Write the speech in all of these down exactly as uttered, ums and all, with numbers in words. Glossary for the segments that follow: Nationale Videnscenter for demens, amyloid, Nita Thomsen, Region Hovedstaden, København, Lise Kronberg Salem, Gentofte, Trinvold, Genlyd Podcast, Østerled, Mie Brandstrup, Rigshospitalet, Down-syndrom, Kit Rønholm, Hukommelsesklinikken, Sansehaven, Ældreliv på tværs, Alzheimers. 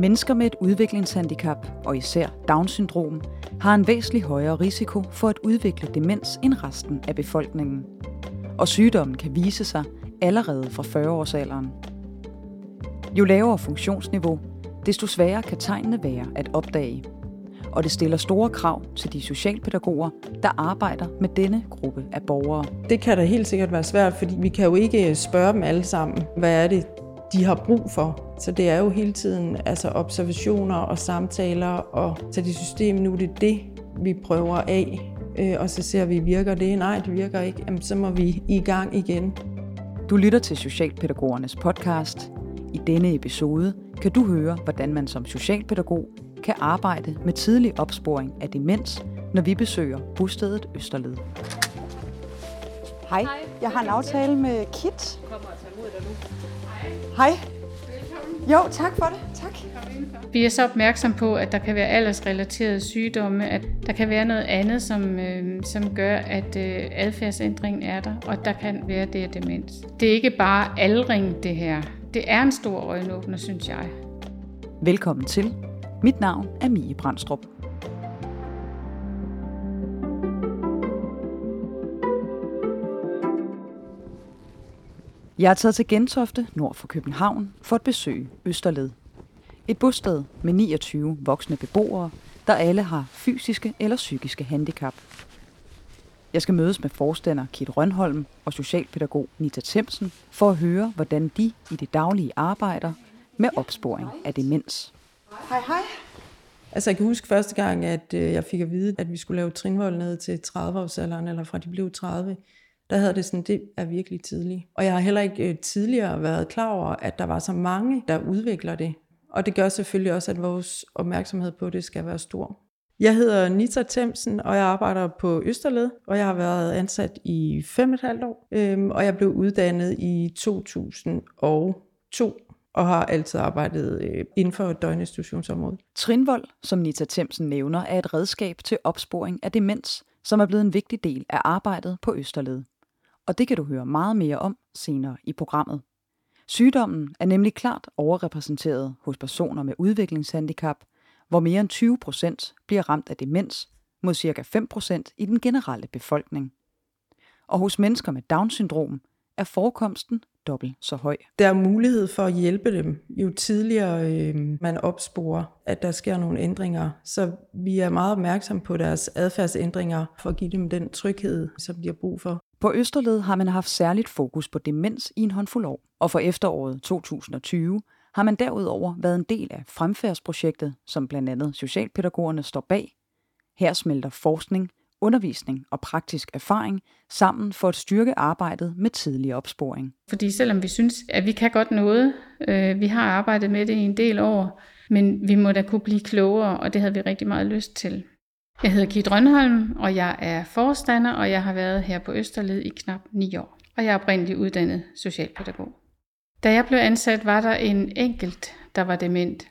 Mennesker med et udviklingshandicap, og især Down-syndrom, har en væsentlig højere risiko for at udvikle demens end resten af befolkningen. Og sygdommen kan vise sig allerede fra fyrre-årsalderen. Jo lavere funktionsniveau, desto sværere kan tegnene være at opdage. Og det stiller store krav til de socialpædagoger, der arbejder med denne gruppe af borgere. Det kan da helt sikkert være svært, fordi vi kan jo ikke spørge dem alle sammen, hvad er det, de har brug for. Så det er jo hele tiden altså observationer og samtaler og så det system, nu er det det, vi prøver af, og så ser vi, virker det? Nej, det virker ikke. Jamen, så må vi i gang igen. Du lytter til Socialpædagogernes podcast. I denne episode kan du høre, hvordan man som socialpædagog kan arbejde med tidlig opsporing af demens, når vi besøger bostedet Østerled. Hej, jeg har en aftale med Kit. Kommer og tager mod dig nu. Hej. Jo, tak for det. Tak. Vi er så opmærksom på, at der kan være aldersrelaterede sygdomme, at der kan være noget andet, som, øh, som gør, at øh, adfærdsændringen er der, og der kan være det af demens. Det er ikke bare aldring, det her. Det er en stor øjenåbner, synes jeg. Velkommen til. Mit navn er Mie Brandstrup. Jeg er taget til Gentofte, nord for København, for at besøge Østerled. Et bosted med niogtyve voksne beboere, der alle har fysiske eller psykiske handicap. Jeg skal mødes med forstander Kit Rønholm og socialpædagog Nita Thomsen for at høre, hvordan de i det daglige arbejder med opsporing af demens. Hej, hej. Altså, jeg kan huske første gang, at jeg fik at vide, at vi skulle lave Trinvold ned til tredive-årsalderen, eller fra de blev tredive. Der havde det sådan, det er virkelig tidligt. Og jeg har heller ikke tidligere været klar over, at der var så mange, der udvikler det. Og det gør selvfølgelig også, at vores opmærksomhed på det skal være stor. Jeg hedder Nita Thomsen, og jeg arbejder på Østerled, og jeg har været ansat i fem og et halvt år. Og jeg blev uddannet i to tusind og to, og har altid arbejdet inden for døgninstitutionsområdet. Trinvold, som Nita Thomsen nævner, er et redskab til opsporing af demens, som er blevet en vigtig del af arbejdet på Østerled. Og det kan du høre meget mere om senere i programmet. Sygdommen er nemlig klart overrepræsenteret hos personer med udviklingshandicap, hvor mere end tyve procent bliver ramt af demens, mod cirka fem procent i den generelle befolkning. Og hos mennesker med Down-syndrom er forekomsten dobbelt så høj. Der er mulighed for at hjælpe dem, jo tidligere øh, man opsporer, at der sker nogle ændringer. Så vi er meget opmærksomme på deres adfærdsændringer, for at give dem den tryghed, som de har brug for. På Østerled har man haft særligt fokus på demens i en håndfuld år, og for efteråret to tusind og tyve har man derudover været en del af fremfærdsprojektet, som blandt andet socialpædagogerne står bag. Her smelter forskning, undervisning og praktisk erfaring sammen for at styrke arbejdet med tidlig opsporing. Fordi selvom vi synes, at vi kan godt noget, øh, vi har arbejdet med det i en del år, men vi må da kunne blive klogere, og det havde vi rigtig meget lyst til. Jeg hedder Kit Rønholm, og jeg er forstander, og jeg har været her på Østerled i knap ni år. Og jeg er oprindeligt uddannet socialpædagog. Da jeg blev ansat, var der en enkelt, der var dement,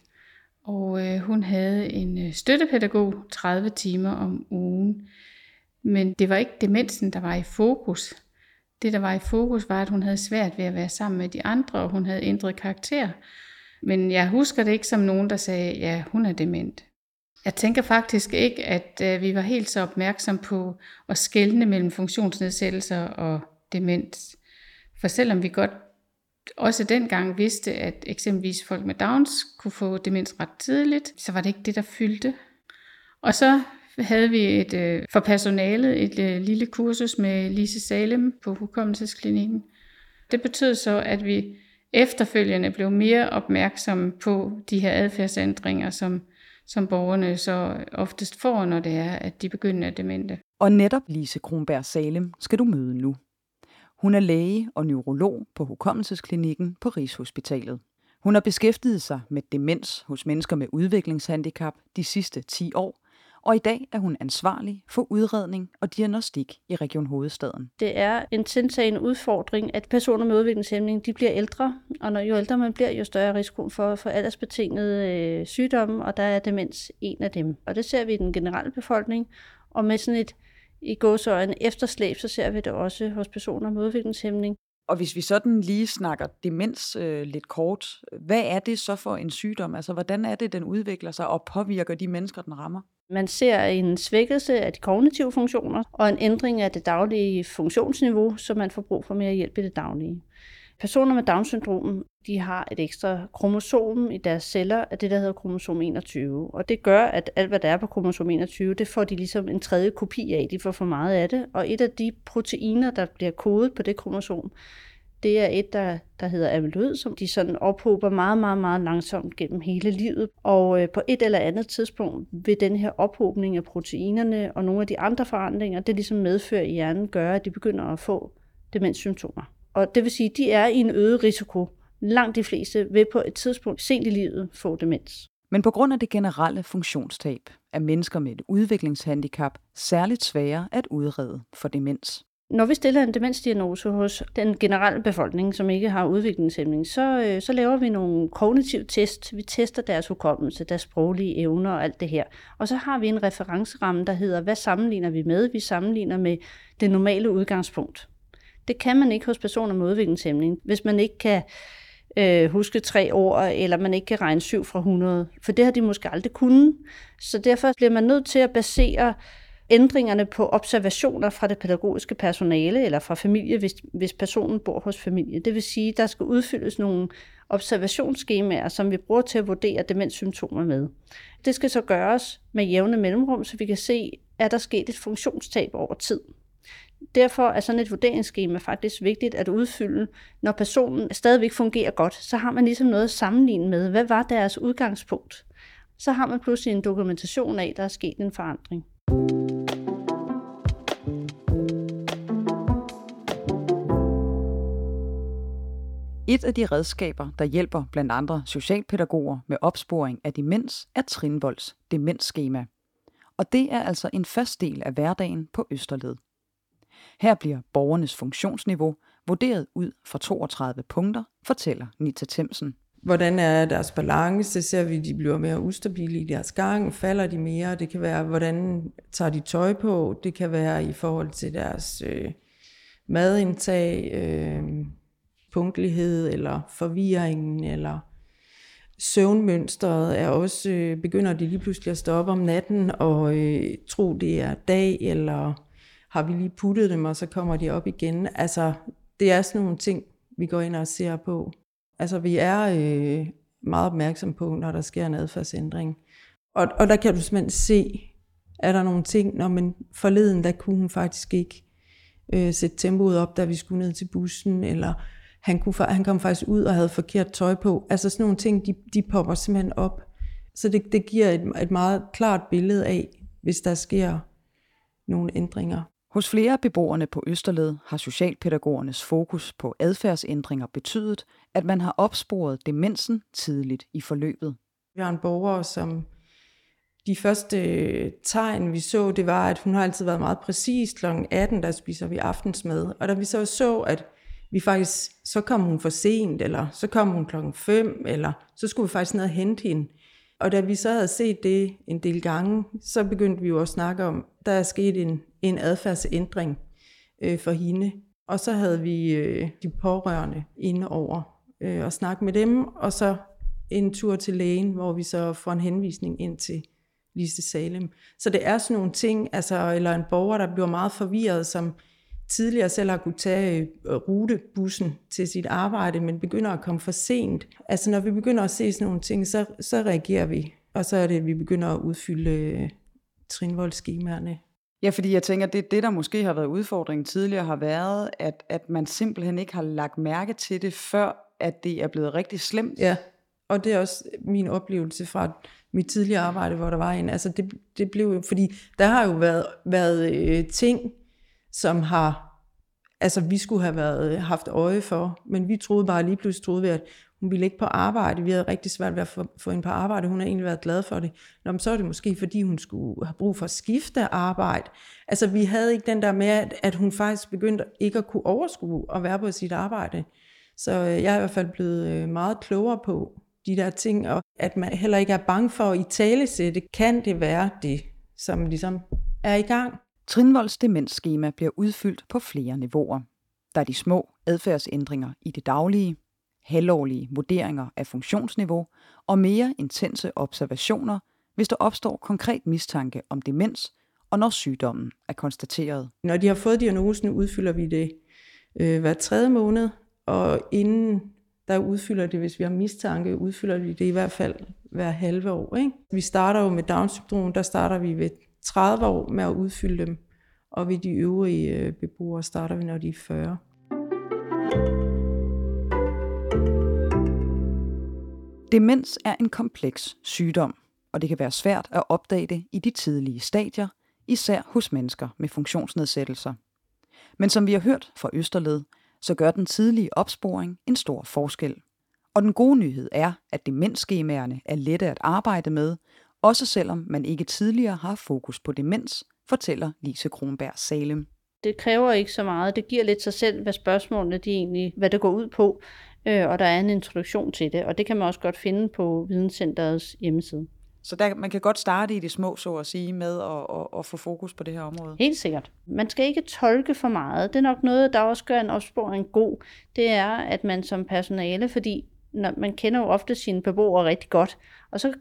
og øh, hun havde en støttepædagog tredive timer om ugen. Men det var ikke demensen, der var i fokus. Det, der var i fokus, var, at hun havde svært ved at være sammen med de andre, og hun havde ændret karakter. Men jeg husker det ikke som nogen, der sagde, ja, hun er dement. Jeg tænker faktisk ikke, at vi var helt så opmærksomme på at skelne mellem funktionsnedsættelser og demens. For selvom vi godt også dengang vidste, at eksempelvis folk med Downs kunne få demens ret tidligt, så var det ikke det, der fyldte. Og så havde vi et, for personalet et lille kursus med Lise Salem på Hukommelsesklinikken. Det betød så, at vi efterfølgende blev mere opmærksomme på de her adfærdsændringer, som, som borgerne så oftest får, når det er, at de begynder at demente. Og netop Lise Kronberg Salem skal du møde nu. Hun er læge og neurolog på Hukommelsesklinikken på Rigshospitalet. Hun har beskæftiget sig med demens hos mennesker med udviklingshandicap de sidste ti år, og i dag er hun ansvarlig for udredning og diagnostik i Region Hovedstaden. Det er en tiltagende udfordring, at personer med udviklingshæmning de bliver ældre, og når jo ældre man bliver, jo større risiko for, for aldersbetingede øh, sygdomme, og der er demens en af dem. Og det ser vi i den generelle befolkning, og med sådan et i gåseøjne efterslæb, så ser vi det også hos personer med udviklingshæmning. Og hvis vi sådan lige snakker demens øh, lidt kort, hvad er det så for en sygdom? Altså, hvordan er det, den udvikler sig og påvirker de mennesker, den rammer? Man ser en svækkelse af de kognitive funktioner og en ændring af det daglige funktionsniveau, så man får brug for mere hjælp i det daglige. Personer med Down-syndrom, de har et ekstra kromosom i deres celler af det, der hedder kromosom enogtyve. Og det gør, at alt, hvad der er på kromosom enogtyve, det får de ligesom en tredje kopi af. De får for meget af det. Og et af de proteiner, der bliver kodet på det kromosom, det er et, der, der hedder amyloid, som de sådan ophober meget, meget, meget langsomt gennem hele livet. Og øh, på et eller andet tidspunkt vil den her ophobning af proteinerne og nogle af de andre forandringer, det ligesom medfører i hjernen, gør, at de begynder at få demenssymptomer. Og det vil sige, at de er i en øget risiko. Langt de fleste vil på et tidspunkt sent i livet få demens. Men på grund af det generelle funktionstab er mennesker med et udviklingshandicap særligt svære at udrede for demens. Når vi stiller en demensdiagnose hos den generelle befolkning, som ikke har udviklingshæmning, så, så laver vi nogle kognitive test. Vi tester deres hukommelse, deres sproglige evner og alt det her. Og så har vi en referenceramme, der hedder, hvad sammenligner vi med? Vi sammenligner med det normale udgangspunkt. Det kan man ikke hos personer med udviklingshæmning, hvis man ikke kan øh, huske tre år, eller man ikke kan regne syv fra hundrede. For det har de måske aldrig kunnet. Så derfor bliver man nødt til at basere ændringerne på observationer fra det pædagogiske personale eller fra familie, hvis, hvis personen bor hos familie. Det vil sige, at der skal udfyldes nogle observationsskemaer, som vi bruger til at vurdere demenssymptomer med. Det skal så gøres med jævne mellemrum, så vi kan se, at der er sket et funktionstab over tid. Derfor er sådan et vurderingsskema faktisk vigtigt at udfylde. Når personen stadigvæk fungerer godt, så har man ligesom noget at sammenligne med. Hvad var deres udgangspunkt? Så har man pludselig en dokumentation af, at der er sket en forandring. Et af de redskaber, der hjælper blandt andre socialpædagoger med opsporing af demens, er Trinvolds demensskema. Og det er altså en fast del af hverdagen på Østerled. Her bliver borgernes funktionsniveau vurderet ud fra toogtredive punkter, fortæller Nita Thomsen. Hvordan er deres balance? Ser vi, de bliver mere ustabile i deres gang? Falder de mere? Det kan være, hvordan tager de tøj på? Det kan være i forhold til deres øh, madindtag, øh, punktlighed eller forvirringen eller søvnmønstret er også, øh, begynder de lige pludselig at stå op om natten og øh, tro, det er dag, eller har vi lige puttet dem, og så kommer de op igen. Altså, det er sådan nogle ting, vi går ind og ser på. Altså, vi er øh, meget opmærksomme på, når der sker en adfærdsændring. Og, og der kan du simpelthen se, er der nogle ting, når man forleden, der kunne hun faktisk ikke øh, sætte tempoet op, da vi skulle ned til bussen, eller han, kunne, han kom faktisk ud og havde forkert tøj på. Altså, sådan nogle ting, de, de popper simpelthen op. Så det, det giver et, et meget klart billede af, hvis der sker nogle ændringer. Hos flere af beboerne på Østerled har socialpædagogernes fokus på adfærdsændringer betydet, at man har opsporet demensen tidligt i forløbet. Vi har en borger, som de første tegn, vi så, det var, at hun har altid været meget præcis. klokken atten, der spiser vi aftensmad. Og da vi så så, at vi faktisk, så kom hun for sent, eller så kom hun klokken fem, eller så skulle vi faktisk ned og hente hende. Og da vi så havde set det en del gange, så begyndte vi jo at snakke om, der er sket en, en adfærdsændring øh, for hende. Og så havde vi øh, de pårørende inde over øh, og snakke med dem, og så en tur til lægen, hvor vi så får en henvisning ind til Lise Salem. Så det er sådan nogle ting, altså, eller en borger, der bliver meget forvirret, som tidligere selv har kunnet tage rutebussen til sit arbejde, men begynder at komme for sent. Altså når vi begynder at se sådan nogle ting, så, så reagerer vi. Og så er det, at vi begynder at udfylde øh, Trinvold-skemaerne. Ja, fordi jeg tænker, det det, der måske har været udfordringen tidligere, har været, at, at man simpelthen ikke har lagt mærke til det, før at det er blevet rigtig slemt. Ja, og det er også min oplevelse fra mit tidligere arbejde, hvor der var en. Altså det, det blev jo, fordi der har jo været, været øh, ting, som har, altså vi skulle have været, haft øje for, men vi troede bare lige pludselig, troede vi, at hun ville ikke på arbejde. Vi havde rigtig svært ved at få, få hende på arbejde. Hun har egentlig været glad for det. Nå, men så er det måske, fordi hun skulle have brug for at skifte arbejde. Altså vi havde ikke den der med, at, at hun faktisk begyndte ikke at kunne overskue at være på sit arbejde. Så jeg er i hvert fald blevet meget klogere på de der ting, og at man heller ikke er bange for at italesætte, kan det være det, som ligesom er i gang. Trinvolds demensskema bliver udfyldt på flere niveauer. Der er de små adfærdsændringer i det daglige, halvårlige vurderinger af funktionsniveau og mere intense observationer, hvis der opstår konkret mistanke om demens og når sygdommen er konstateret. Når de har fået diagnosen, udfylder vi det øh, hver tredje måned, og inden der udfylder det, hvis vi har mistanke, udfylder vi det i hvert fald hver halve år. Ikke? Vi starter jo med Down-syndrom, der starter vi ved tredive år med at udfylde dem, og ved de øvrige beboere starter vi, når de er fyrre. Demens er en kompleks sygdom, og det kan være svært at opdage det i de tidlige stadier, især hos mennesker med funktionsnedsættelser. Men som vi har hørt fra Østerled, så gør den tidlige opsporing en stor forskel. Og den gode nyhed er, at demensskemaerne er lette at arbejde med, også selvom man ikke tidligere har fokus på demens, fortæller Lise Kronberg Salem. Det kræver ikke så meget. Det giver lidt sig selv, hvad spørgsmålene de egentlig, hvad det går ud på, og der er en introduktion til det, og det kan man også godt finde på Videnscenterets hjemmeside. Så der, man kan godt starte i det små, så at sige, med at, at, at få fokus på det her område? Helt sikkert. Man skal ikke tolke for meget. Det er nok noget, der også gør en opsporing god. Det er, at man som personale, fordi når, man kender jo ofte sine beboere rigtig godt, og så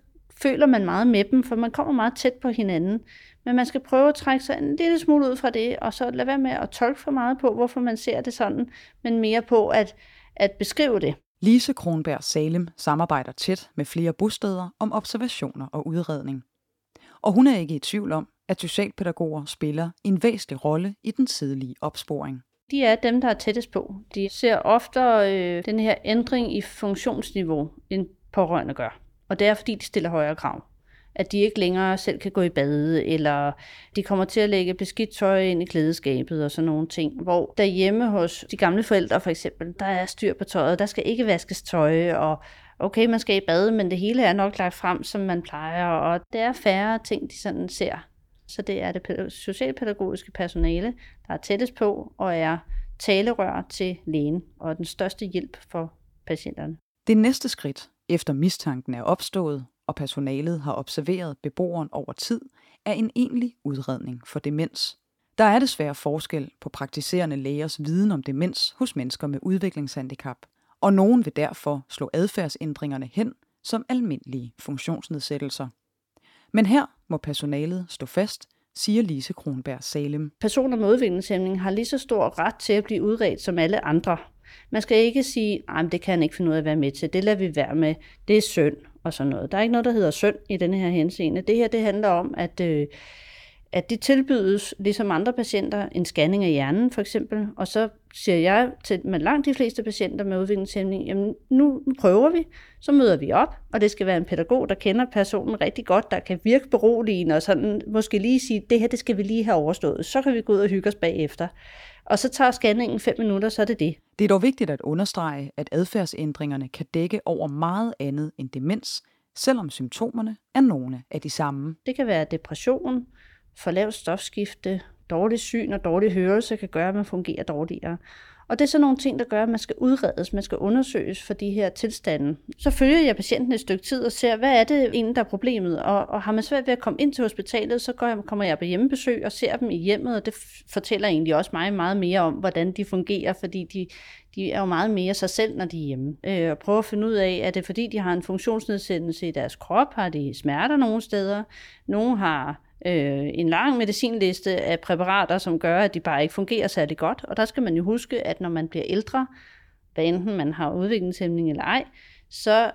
føler man meget med dem, for man kommer meget tæt på hinanden. Men man skal prøve at trække sig en lille smule ud fra det, og så lade være med at tolke for meget på, hvorfor man ser det sådan, men mere på at, at beskrive det. Lise Kronberg Salem samarbejder tæt med flere bosteder om observationer og udredning. Og hun er ikke i tvivl om, at socialpædagoger spiller en væsentlig rolle i den tidlige opsporing. De er dem, der er tættest på. De ser ofte øh, den her ændring i funktionsniveau, end pårørende gør. Og det er, fordi de stiller højere krav. At de ikke længere selv kan gå i bade, eller de kommer til at lægge beskidt tøj ind i klædeskabet og sådan nogle ting. Hvor derhjemme hos de gamle forældre for eksempel, der er styr på tøjet, der skal ikke vaskes tøj, og okay, man skal i bade, men det hele er nok lagt frem, som man plejer, og der er færre ting, de sådan ser. Så det er det socialpædagogiske personale, der er tættest på og er talerør til lægen, og den største hjælp for patienterne. Det næste skridt, efter mistanken er opstået, og personalet har observeret beboeren over tid, er en egentlig udredning for demens. Der er desværre forskel på praktiserende lægers viden om demens hos mennesker med udviklingshandicap, og nogen vil derfor slå adfærdsændringerne hen som almindelige funktionsnedsættelser. Men her må personalet stå fast, siger Lise Kronberg Salem. Personer med udviklingshæmning har lige så stor ret til at blive udredt som alle andre. Man skal ikke sige, at det kan han ikke finde ud af at være med til, det lader vi være med, det er synd og sådan noget. Der er ikke noget, der hedder synd i den her henseende. Det her det handler om, at, øh, at det tilbydes, ligesom andre patienter, en scanning af hjernen for eksempel. Og så siger jeg til med langt de fleste patienter med udviklingshæmning, jamen nu prøver vi, så møder vi op, og det skal være en pædagog, der kender personen rigtig godt, der kan virke beroligende og sådan, måske lige sige, det her det skal vi lige have overstået, så kan vi gå ud og hygge os bagefter. Og så tager scanningen fem minutter, så er det det. Det er dog vigtigt at understrege, at adfærdsændringerne kan dække over meget andet end demens, selvom symptomerne er nogle af de samme. Det kan være depression, for lavt stofskifte, dårlig syn og dårlig hørelse kan gøre, at man fungerer dårligere. Og det er sådan nogle ting, der gør, at man skal udredes, man skal undersøges for de her tilstande. Så følger jeg patienten et stykke tid og ser, hvad er det egentlig, der er problemet? Og, og har man svært ved at komme ind til hospitalet, så jeg, kommer jeg på hjemmebesøg og ser dem i hjemmet, og det fortæller egentlig også mig meget mere om, hvordan de fungerer, fordi de, de er jo meget mere sig selv, når de er hjemme. Øh, og prøver at finde ud af, er det fordi, de har en funktionsnedsættelse i deres krop? Har de smerter nogle steder? Nogle har Øh, en lang medicinliste af præparater, som gør, at de bare ikke fungerer særlig godt. Og der skal man jo huske, at når man bliver ældre, hvad enten man har udviklingshæmning eller ej, så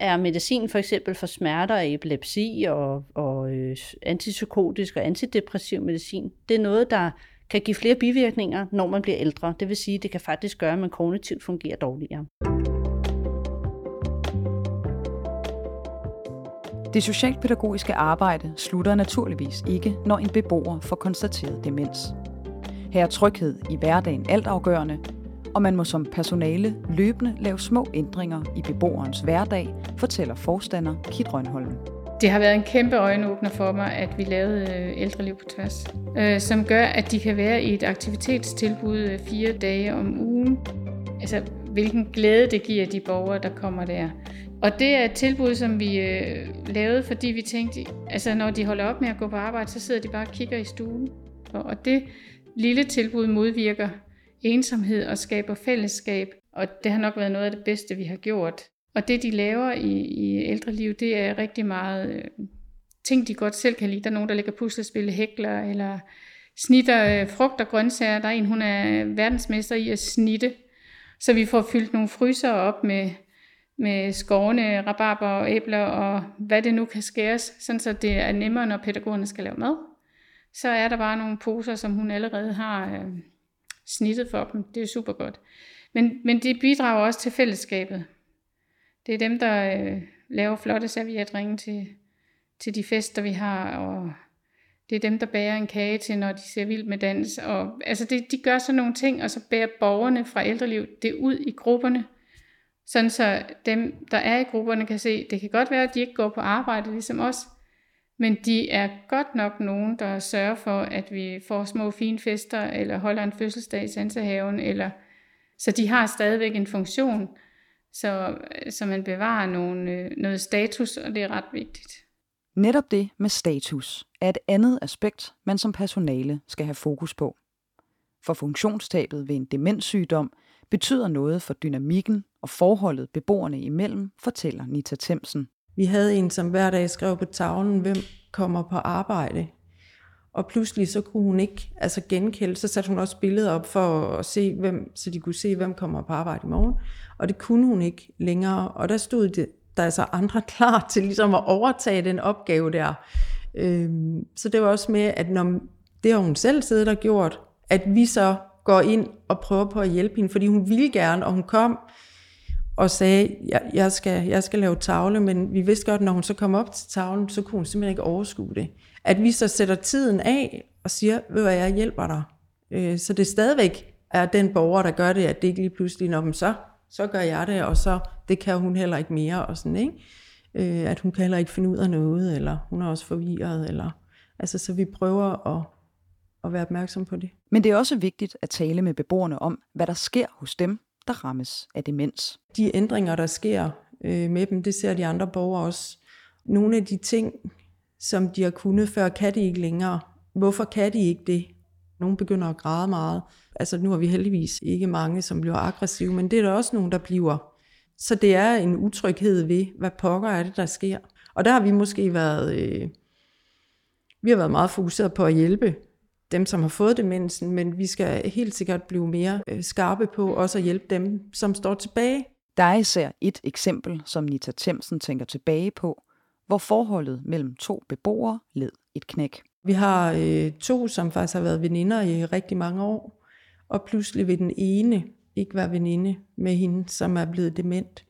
er medicin for eksempel for smerter og epilepsi og, og øh, antipsykotisk og antidepressiv medicin, det er noget, der kan give flere bivirkninger, når man bliver ældre. Det vil sige, at det kan faktisk gøre, at man kognitivt fungerer dårligere. Det socialpædagogiske arbejde slutter naturligvis ikke, når en beboer får konstateret demens. Her er tryghed i hverdagen altafgørende, og man må som personale løbende lave små ændringer i beboerens hverdag, fortæller forstander Kit Rønholm. Det har været en kæmpe øjenåbner for mig, at vi lavede Ældreliv på tværs, som gør, at de kan være i et aktivitetstilbud fire dage om ugen. Altså, hvilken glæde det giver de borgere, der kommer der. Og det er et tilbud, som vi øh, lavede, fordi vi tænkte, altså når de holder op med at gå på arbejde, så sidder de bare og kigger i stuen. Og, og det lille tilbud modvirker ensomhed og skaber fællesskab, og det har nok været noget af det bedste, vi har gjort. Og det, de laver i, i ældreliv, det er rigtig meget øh, ting, de godt selv kan lide. Der er nogen, der lægger puslespil, hækler eller snitter øh, frugt og grøntsager. Der er en, hun er verdensmester i at snitte. Så vi får fyldt nogle fryser op med, med skovene, rabarber og æbler og hvad det nu kan skæres, sådan så det er nemmere, når pædagogerne skal lave mad. Så er der bare nogle poser, som hun allerede har øh, snittet for dem. Det er super godt. Men, men det bidrager også til fællesskabet. Det er dem, der øh, laver flotte servietringe til, til de fester, vi har, og det er dem, der bærer en kage til, når de ser Vild med dans. Og, altså det, de gør sådan nogle ting, og så bærer borgerne fra ældreliv det ud i grupperne, sådan så dem, der er i grupperne, kan se, det kan godt være, at de ikke går på arbejde ligesom os, men de er godt nok nogen, der sørger for, at vi får små fine fester, eller holder en fødselsdag i Sansehaven, eller så de har stadigvæk en funktion, så, så man bevarer nogle, noget status, og det er ret vigtigt. Netop det med status er et andet aspekt, man som personale skal have fokus på. For funktionstabet ved en demenssygdom betyder noget for dynamikken og forholdet beboerne imellem, fortæller Nita Thomsen. Vi havde en, som hver dag skrev på tavlen, hvem kommer på arbejde. Og pludselig så kunne hun ikke altså genkende, så satte hun også billeder op for at se, hvem, så de kunne se, hvem kommer på arbejde i morgen. Og det kunne hun ikke længere. Og der stod det, der er så andre klar til ligesom at overtage den opgave der. Øhm, så det var også med, at når det har hun selv siddet og gjort, at vi så går ind og prøver på at hjælpe hende, fordi hun ville gerne, og hun kom og sagde, jeg, jeg, skal, jeg skal lave tavle, men vi vidste godt, når hun så kom op til tavlen, så kunne hun simpelthen ikke overskue det. At vi så sætter tiden af og siger, ved hvad, jeg hjælper dig. Øh, så det stadigvæk er den borger, der gør det, at det ikke lige pludselig, når man så, så gør jeg det, og så det kan hun heller ikke mere, og sådan, ikke? Øh, at hun kan heller ikke finde ud af noget, eller hun er også forvirret, eller altså, så vi prøver at, at være opmærksom på det. Men det er også vigtigt at tale med beboerne om, hvad der sker hos dem, der rammes af demens. De ændringer, der sker øh, med dem, det ser de andre borgere også. Nogle af de ting, som de har kunnet før, kan de ikke længere. Hvorfor kan de ikke det? Nogle begynder at græde meget. Altså nu har vi heldigvis ikke mange, som bliver aggressive, men det er der også nogen, der bliver. Så det er en utryghed ved, hvad pokker er det, der sker. Og der har vi måske været, øh, vi har været meget fokuseret på at hjælpe dem, som har fået demensen, men vi skal helt sikkert blive mere skarpe på også at hjælpe dem, som står tilbage. Der er især et eksempel, som Nita Thomsen tænker tilbage på, hvor forholdet mellem to beboere led et knæk. Vi har øh, to, som faktisk har været veninder i rigtig mange år, og pludselig vil den ene ikke være veninde med hende, som er blevet dement,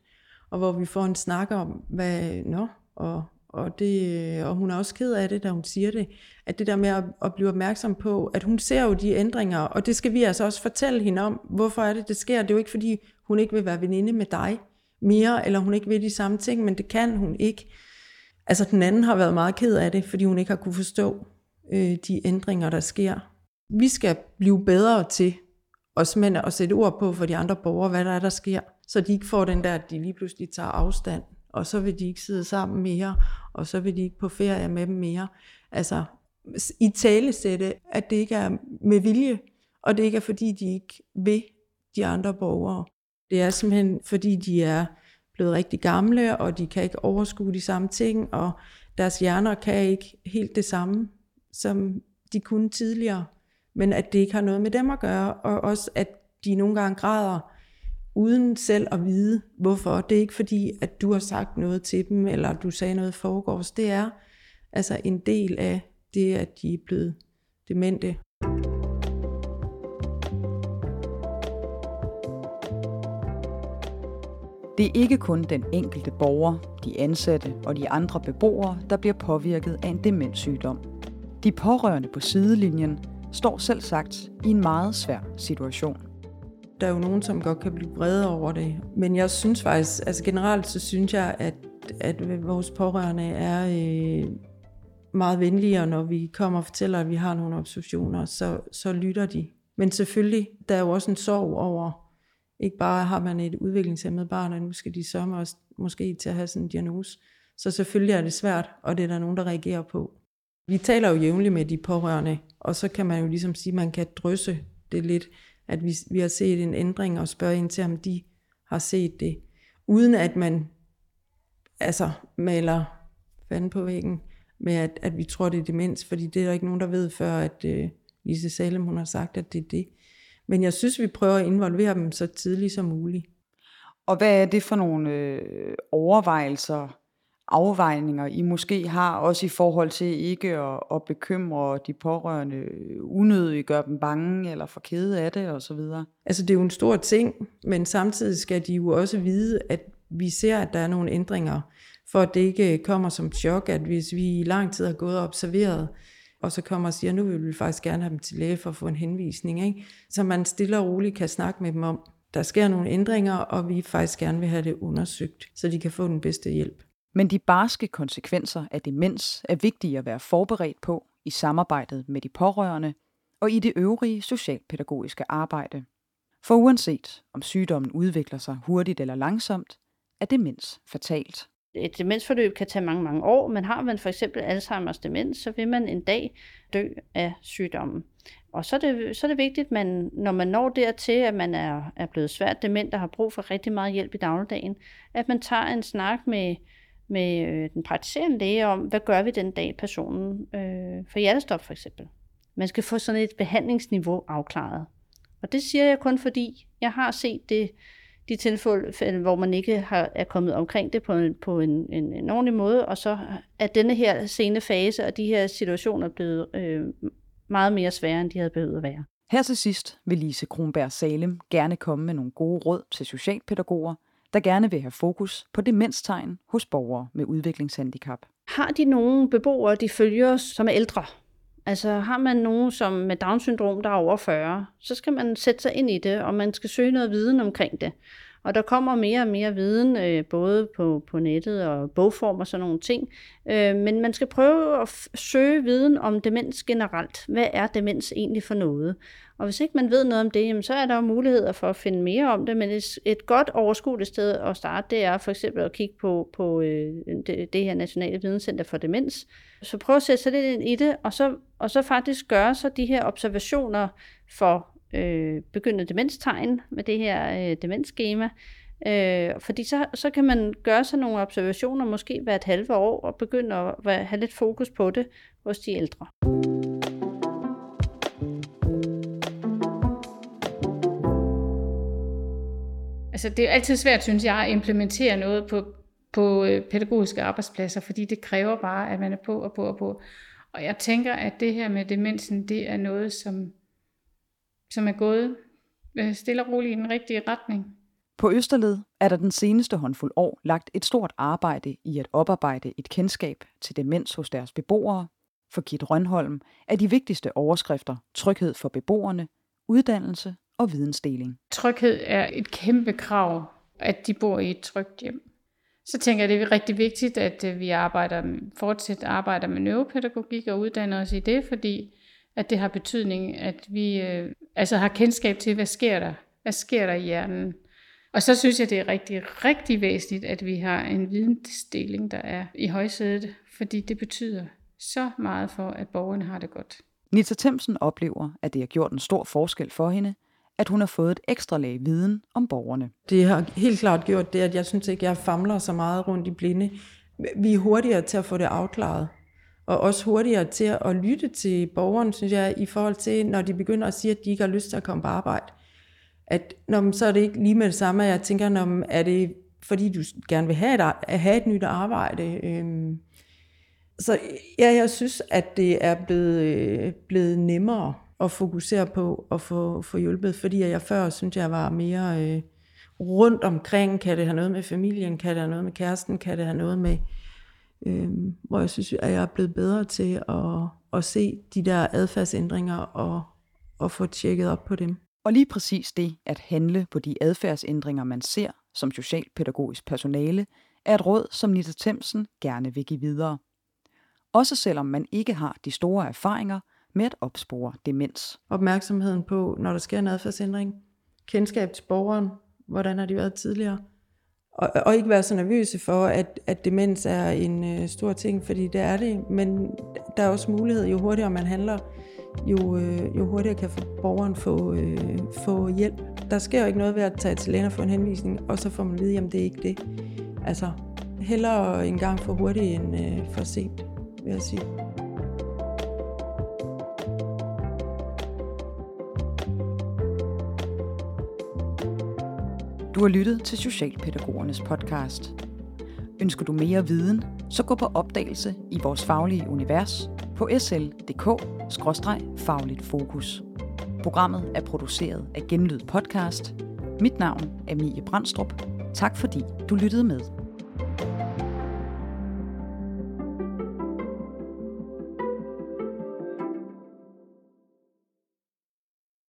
og hvor vi får en snak om, hvad nå, og Og, det, og hun er også ked af det, da hun siger det, at det der med at, at blive opmærksom på, at hun ser jo de ændringer, og det skal vi altså også fortælle hende om, hvorfor er det, det sker. Det er jo ikke, fordi hun ikke vil være veninde med dig mere, eller hun ikke vil de samme ting, men det kan hun ikke. Altså den anden har været meget ked af det, fordi hun ikke har kunne forstå øh, de ændringer, der sker. Vi skal blive bedre til os mænd at sætte ord på for de andre borgere, hvad der er, der sker, så de ikke får den der, at de lige pludselig tager afstand. Og så vil de ikke sidde sammen mere, og så vil de ikke på ferie med dem mere. Altså, i talesætte, at det ikke er med vilje, og det ikke er, fordi de ikke vil de andre borgere. Det er simpelthen, fordi de er blevet rigtig gamle, og de kan ikke overskue de samme ting, og deres hjerner kan ikke helt det samme, som de kunne tidligere. Men at det ikke har noget med dem at gøre, og også at de nogle gange græder, uden selv at vide, hvorfor. Det er ikke fordi, at du har sagt noget til dem, eller du sagde noget foregårs. Det er altså en del af det, at de er blevet demente. Det er ikke kun den enkelte borger, de ansatte og de andre beboere, der bliver påvirket af en demenssygdom. De pårørende på sidelinjen står selv sagt i en meget svær situation. Der er jo nogen, som godt kan blive vrede over det. Men jeg synes faktisk, altså generelt så synes jeg, at, at vores pårørende er øh, meget venligere, når vi kommer og fortæller, at vi har nogle observationer, så, så lytter de. Men selvfølgelig, der er jo også en sorg over, ikke bare har man et udviklingshæmmet barn, og nu skal de sørge også måske til at have sådan en diagnose. Så selvfølgelig er det svært, og det er der nogen, der reagerer på. Vi taler jo jævnligt med de pårørende, og så kan man jo ligesom sige, at man kan drysse det lidt, at vi, vi har set en ændring, og spørge ind til, om de har set det, uden at man altså maler fanden på væggen med, at, at vi tror, det er demens, fordi det er der ikke nogen, der ved før, at øh, Lise Salem, hun har sagt, at det er det. Men jeg synes, vi prøver at involvere dem så tidligt som muligt. Og hvad er det for nogle øh, overvejelser, afvejninger, I måske har, også i forhold til ikke at, at bekymre de pårørende unødigt, gøre dem bange eller få kede af det osv.? Altså det er jo en stor ting, men samtidig skal de jo også vide, at vi ser, at der er nogle ændringer, for at det ikke kommer som chok, at hvis vi i lang tid har gået og observeret, og så kommer og siger, nu vil vi faktisk gerne have dem til læge for at få en henvisning, ikke? Så man stille og roligt kan snakke med dem om, der sker nogle ændringer, og vi faktisk gerne vil have det undersøgt, så de kan få den bedste hjælp. Men de barske konsekvenser af demens er vigtige at være forberedt på i samarbejdet med de pårørende og i det øvrige socialpædagogiske arbejde. For uanset om sygdommen udvikler sig hurtigt eller langsomt, er demens fatalt. Et demensforløb kan tage mange, mange år, men har man for eksempel Alzheimers demens, så vil man en dag dø af sygdommen. Og så er det, så er det vigtigt, at man, når man når dertil, at man er, er blevet svært dement og har brug for rigtig meget hjælp i dagligdagen, at man tager en snak med, med den praktiserende læge om, hvad gør vi den dag, personen øh, får hjertestop for eksempel. Man skal få sådan et behandlingsniveau afklaret. Og det siger jeg kun fordi, jeg har set det, de tilfælde, hvor man ikke har, er kommet omkring det på, en, på en, en, en ordentlig måde, og så er denne her sene fase og de her situationer blevet øh, meget mere svære, end de havde behøvet at være. Her til sidst vil Lise Kronberg Salem gerne komme med nogle gode råd til socialpædagoger, der gerne vil have fokus på demenstegn hos borgere med udviklingshandicap. Har de nogle beboere, de følger, som er ældre? Altså har man nogen som med Down-syndrom, der er over fyrre, så skal man sætte sig ind i det, og man skal søge noget viden omkring det. Og der kommer mere og mere viden, øh, både på, på nettet og bogform og sådan nogle ting. Øh, men man skal prøve at f- søge viden om demens generelt. Hvad er demens egentlig for noget? Og hvis ikke man ved noget om det, jamen, så er der jo muligheder for at finde mere om det. Men et, et godt overskueligt sted at starte, det er for eksempel at kigge på, på øh, det, det her Nationale Videnscenter for demens. Så prøv at sætte sig lidt ind i det, og så, og så faktisk gøre så de her observationer for Øh, begyndende demenstegn med det her øh, demensskema, øh, fordi så, så kan man gøre sig nogle observationer, måske hvert halve år, og begynde at have lidt fokus på det hos de ældre. Altså det er altid svært, synes jeg, at implementere noget på, på pædagogiske arbejdspladser, fordi det kræver bare, at man er på og på og på. Og jeg tænker, at det her med demensen, det er noget, som som er gået stille og roligt i den rigtige retning. På Østerled er der den seneste håndfuld år lagt et stort arbejde i at oparbejde et kendskab til demens hos deres beboere. For Kit Rønholm er de vigtigste overskrifter tryghed for beboerne, uddannelse og vidensdeling. Tryghed er et kæmpe krav, at de bor i et trygt hjem. Så tænker jeg, det er rigtig vigtigt, at vi arbejder, fortsat arbejder med neuropædagogik og uddanner os i det, fordi at det har betydning, at vi øh, altså har kendskab til, hvad sker der? Hvad sker der i hjernen? Og så synes jeg, det er rigtig, rigtig væsentligt, at vi har en vidensdeling, der er i højsædet, fordi det betyder så meget for, at borgerne har det godt. Nita Thomsen oplever, at det har gjort en stor forskel for hende, at hun har fået et ekstra lag viden om borgerne. Det har helt klart gjort det, at jeg synes ikke, jeg famler så meget rundt i blinde. Vi er hurtigere til at få det afklaret. Og også hurtigere til at lytte til borgeren, synes jeg, i forhold til, når de begynder at sige, at de ikke har lyst til at komme på arbejde. At når, så er det ikke lige med det samme, at jeg tænker, når, er det fordi du gerne vil have et, at have et nyt arbejde? Øhm, så ja, jeg synes, at det er blevet, øh, blevet nemmere at fokusere på at få, få hjulpet, fordi jeg før synes, jeg var mere øh, rundt omkring. Kan det have noget med familien? Kan det have noget med kæresten? Kan det have noget med... Øhm, hvor jeg synes, at jeg er blevet bedre til at, at se de der adfærdsændringer og, og få tjekket op på dem. Og lige præcis det at handle på de adfærdsændringer, man ser som socialpædagogisk personale, er et råd, som Nita Thomsen gerne vil give videre. Også selvom man ikke har de store erfaringer med at opspore demens. Opmærksomheden på, når der sker en adfærdsændring, kendskab til borgeren, hvordan har de været tidligere, Og, og ikke være så nervøse for, at, at demens er en øh, stor ting, fordi det er det. Men der er også mulighed, jo hurtigere man handler, jo, jo hurtigere kan borgeren få, øh, få hjælp. Der sker jo ikke noget ved at tage til lægen og få en henvisning, og så får man at vide, jamen det er ikke det. Altså, hellere en gang for hurtigt end øh, for sent, vil jeg sige. Du har lyttet til Socialpædagogernes podcast. Ønsker du mere viden, så gå på opdagelse i vores faglige univers på s l punktum d k bindestreg fagligt fokus. Programmet er produceret af Genlyd Podcast. Mit navn er Mie Brandstrup. Tak fordi du lyttede med.